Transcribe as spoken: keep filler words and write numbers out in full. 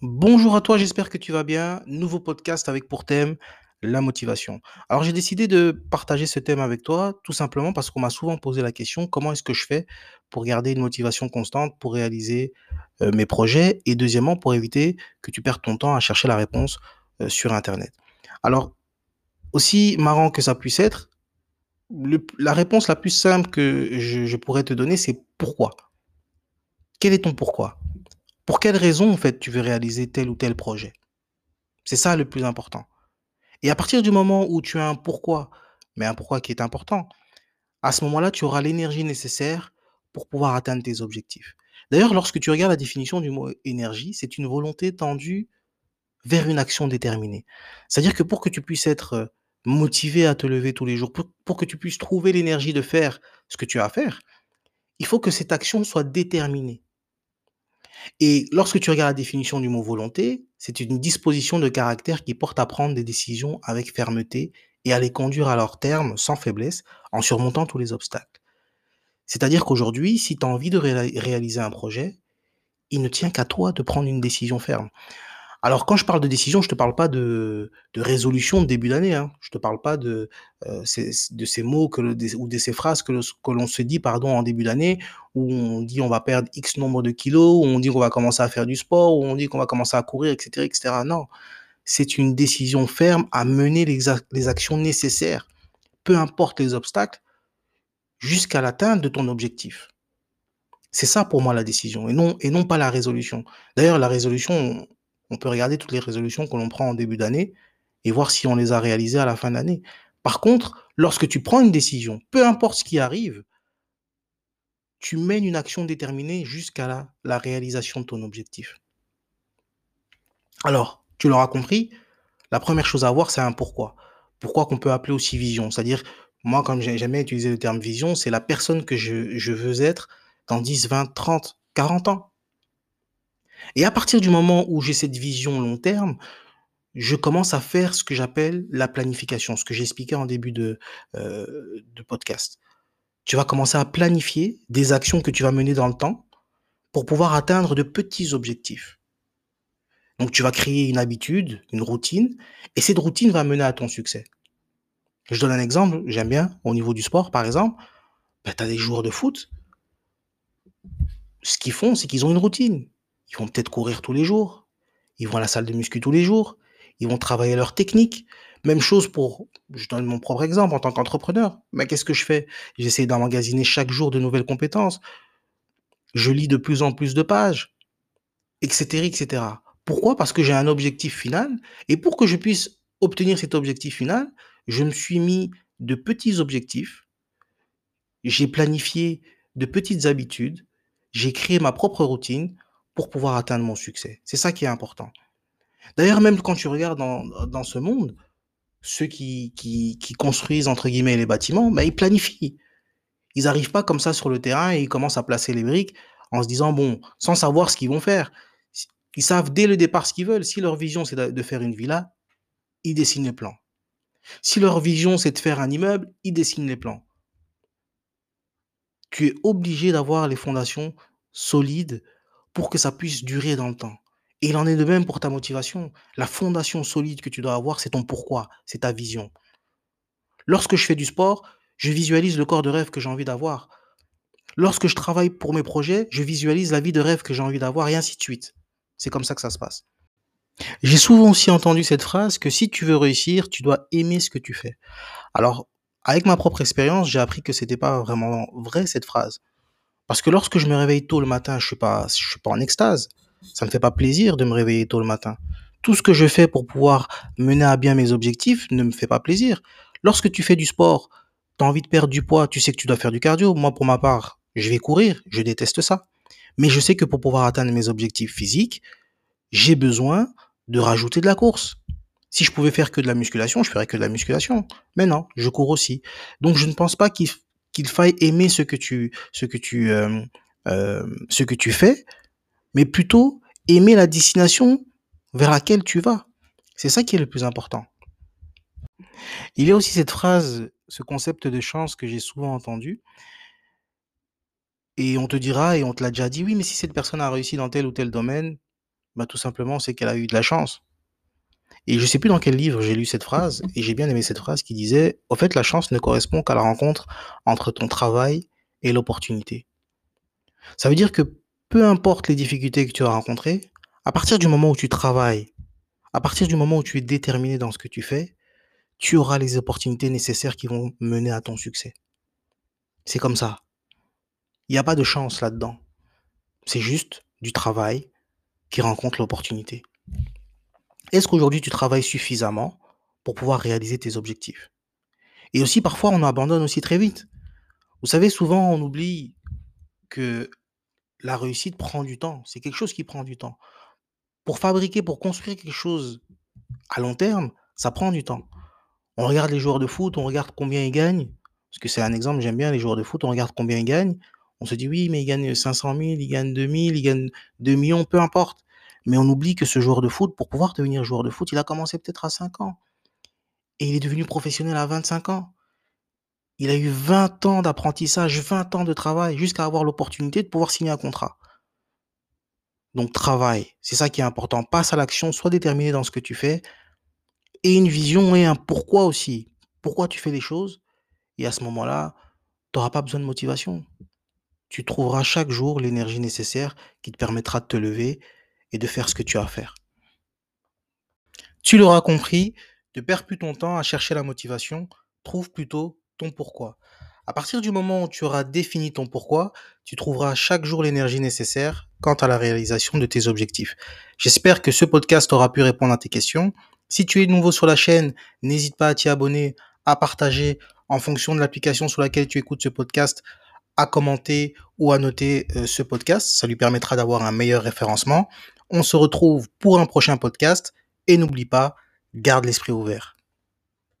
Bonjour à toi, j'espère que tu vas bien. Nouveau podcast avec pour thème la motivation. Alors j'ai décidé de partager ce thème avec toi tout simplement parce qu'on m'a souvent posé la question comment est-ce que je fais pour garder une motivation constante pour réaliser euh, mes projets et deuxièmement pour éviter que tu perdes ton temps à chercher la réponse euh, sur Internet. Alors aussi marrant que ça puisse être, le, la réponse la plus simple que je, je pourrais te donner c'est pourquoi. Quel est ton pourquoi ? Pour quelle raison, en fait, tu veux réaliser tel ou tel projet? C'est ça le plus important. Et à partir du moment où tu as un pourquoi, mais un pourquoi qui est important, à ce moment-là, tu auras l'énergie nécessaire pour pouvoir atteindre tes objectifs. D'ailleurs, lorsque tu regardes la définition du mot « énergie », c'est une volonté tendue vers une action déterminée. C'est-à-dire que pour que tu puisses être motivé à te lever tous les jours, pour, pour que tu puisses trouver l'énergie de faire ce que tu as à faire, il faut que cette action soit déterminée. Et lorsque tu regardes la définition du mot « volonté », c'est une disposition de caractère qui porte à prendre des décisions avec fermeté et à les conduire à leur terme sans faiblesse en surmontant tous les obstacles. C'est-à-dire qu'aujourd'hui, si tu as envie de ré- réaliser un projet, il ne tient qu'à toi de prendre une décision ferme. Alors quand je parle de décision, je ne te parle pas de, de résolution de début d'année, hein. Je ne te parle pas de, euh, ces, de ces mots que le, de, ou de ces phrases que, le, que l'on se dit pardon, en début d'année, où on dit on va perdre X nombre de kilos, où on dit qu'on va commencer à faire du sport, où on dit qu'on va commencer à courir, et cetera et cetera. Non, c'est une décision ferme à mener les, les actions nécessaires, peu importe les obstacles, jusqu'à l'atteinte de ton objectif. C'est ça pour moi la décision, et non, et non pas la résolution. D'ailleurs, la résolution... On peut regarder toutes les résolutions que l'on prend en début d'année et voir si on les a réalisées à la fin d'année. Par contre, lorsque tu prends une décision, peu importe ce qui arrive, tu mènes une action déterminée jusqu'à la, la réalisation de ton objectif. Alors, tu l'auras compris, la première chose à avoir, c'est un pourquoi. Pourquoi qu'on peut appeler aussi vision. C'est-à-dire, moi, comme j'ai jamais utilisé le terme vision, c'est la personne que je, je veux être dans dix, vingt, trente, quarante ans. Et à partir du moment où j'ai cette vision long terme, je commence à faire ce que j'appelle la planification, ce que j'expliquais en début de, euh, de podcast. Tu vas commencer à planifier des actions que tu vas mener dans le temps pour pouvoir atteindre de petits objectifs. Donc tu vas créer une habitude, une routine, et cette routine va mener à ton succès. Je donne un exemple, j'aime bien, au niveau du sport par exemple, ben, tu as des joueurs de foot, ce qu'ils font c'est qu'ils ont une routine. Ils vont peut-être courir tous les jours, ils vont à la salle de muscu tous les jours, ils vont travailler leur technique. Même chose pour, je donne mon propre exemple en tant qu'entrepreneur, mais qu'est-ce que je fais? J'essaie d'emmagasiner chaque jour de nouvelles compétences, je lis de plus en plus de pages, et cetera et cetera. Pourquoi? Parce que j'ai un objectif final, et pour que je puisse obtenir cet objectif final, je me suis mis de petits objectifs, j'ai planifié de petites habitudes, j'ai créé ma propre routine, pour pouvoir atteindre mon succès. C'est ça qui est important. D'ailleurs, même quand tu regardes dans, dans ce monde, ceux qui, qui, qui construisent, entre guillemets, les bâtiments, ben, ils planifient. Ils n'arrivent pas comme ça sur le terrain et ils commencent à placer les briques en se disant, bon, sans savoir ce qu'ils vont faire. Ils savent dès le départ ce qu'ils veulent. Si leur vision, c'est de faire une villa, ils dessinent les plans. Si leur vision, c'est de faire un immeuble, ils dessinent les plans. Tu es obligé d'avoir les fondations solides pour que ça puisse durer dans le temps. Et il en est de même pour ta motivation. La fondation solide que tu dois avoir, c'est ton pourquoi, c'est ta vision. Lorsque je fais du sport, je visualise le corps de rêve que j'ai envie d'avoir. Lorsque je travaille pour mes projets, je visualise la vie de rêve que j'ai envie d'avoir, et ainsi de suite. C'est comme ça que ça se passe. J'ai souvent aussi entendu cette phrase que si tu veux réussir, tu dois aimer ce que tu fais. Alors, avec ma propre expérience, j'ai appris que ce n'était pas vraiment vrai, cette phrase. Parce que lorsque je me réveille tôt le matin, je suis pas, je suis pas en extase. Ça me fait pas plaisir de me réveiller tôt le matin. Tout ce que je fais pour pouvoir mener à bien mes objectifs ne me fait pas plaisir. Lorsque tu fais du sport, tu as envie de perdre du poids, tu sais que tu dois faire du cardio. Moi, pour ma part, je vais courir, je déteste ça. Mais je sais que pour pouvoir atteindre mes objectifs physiques, j'ai besoin de rajouter de la course. Si je pouvais faire que de la musculation, je ferais que de la musculation. Mais non, je cours aussi. Donc, je ne pense pas qu'il qu'il faille aimer ce que tu, ce que tu, euh, euh, ce que tu fais, mais plutôt aimer la destination vers laquelle tu vas. C'est ça qui est le plus important. Il y a aussi cette phrase, ce concept de chance que j'ai souvent entendu Et on te dira, et on te l'a déjà dit, oui, mais si cette personne a réussi dans tel ou tel domaine, bah, tout simplement, c'est qu'elle a eu de la chance. Et je ne sais plus dans quel livre j'ai lu cette phrase, et j'ai bien aimé cette phrase qui disait, au fait, la chance ne correspond qu'à la rencontre entre ton travail et l'opportunité. Ça veut dire que peu importe les difficultés que tu as rencontrées, à partir du moment où tu travailles, à partir du moment où tu es déterminé dans ce que tu fais, tu auras les opportunités nécessaires qui vont mener à ton succès. C'est comme ça. Il n'y a pas de chance là-dedans. C'est juste du travail qui rencontre l'opportunité. Est-ce qu'aujourd'hui tu travailles suffisamment pour pouvoir réaliser tes objectifs? Et aussi parfois on abandonne aussi très vite. Vous savez, souvent on oublie que la réussite prend du temps. C'est quelque chose qui prend du temps. Pour fabriquer, pour construire quelque chose à long terme, ça prend du temps. On regarde les joueurs de foot, on regarde combien ils gagnent. Parce que c'est un exemple, j'aime bien les joueurs de foot, on regarde combien ils gagnent. On se dit, oui, mais ils gagnent cinq cent mille, ils gagnent deux mille, ils gagnent deux millions, peu importe. Mais on oublie que ce joueur de foot, pour pouvoir devenir joueur de foot, il a commencé peut-être à cinq ans. Et il est devenu professionnel à vingt-cinq ans. Il a eu vingt ans d'apprentissage, vingt ans de travail, jusqu'à avoir l'opportunité de pouvoir signer un contrat. Donc travail, c'est ça qui est important. Passe à l'action, sois déterminé dans ce que tu fais. Et une vision et un pourquoi aussi. Pourquoi tu fais les choses. Et à ce moment-là, tu n'auras pas besoin de motivation. Tu trouveras chaque jour l'énergie nécessaire qui te permettra de te lever et de faire ce que tu as à faire. Tu l'auras compris, ne perds plus ton temps à chercher la motivation, trouve plutôt ton pourquoi. À partir du moment où tu auras défini ton pourquoi, tu trouveras chaque jour l'énergie nécessaire quant à la réalisation de tes objectifs. J'espère que ce podcast aura pu répondre à tes questions. Si tu es nouveau sur la chaîne, n'hésite pas à t'y abonner, à partager en fonction de l'application sur laquelle tu écoutes ce podcast, à commenter ou à noter ce podcast. Ça lui permettra d'avoir un meilleur référencement. On se retrouve pour un prochain podcast et n'oublie pas, garde l'esprit ouvert.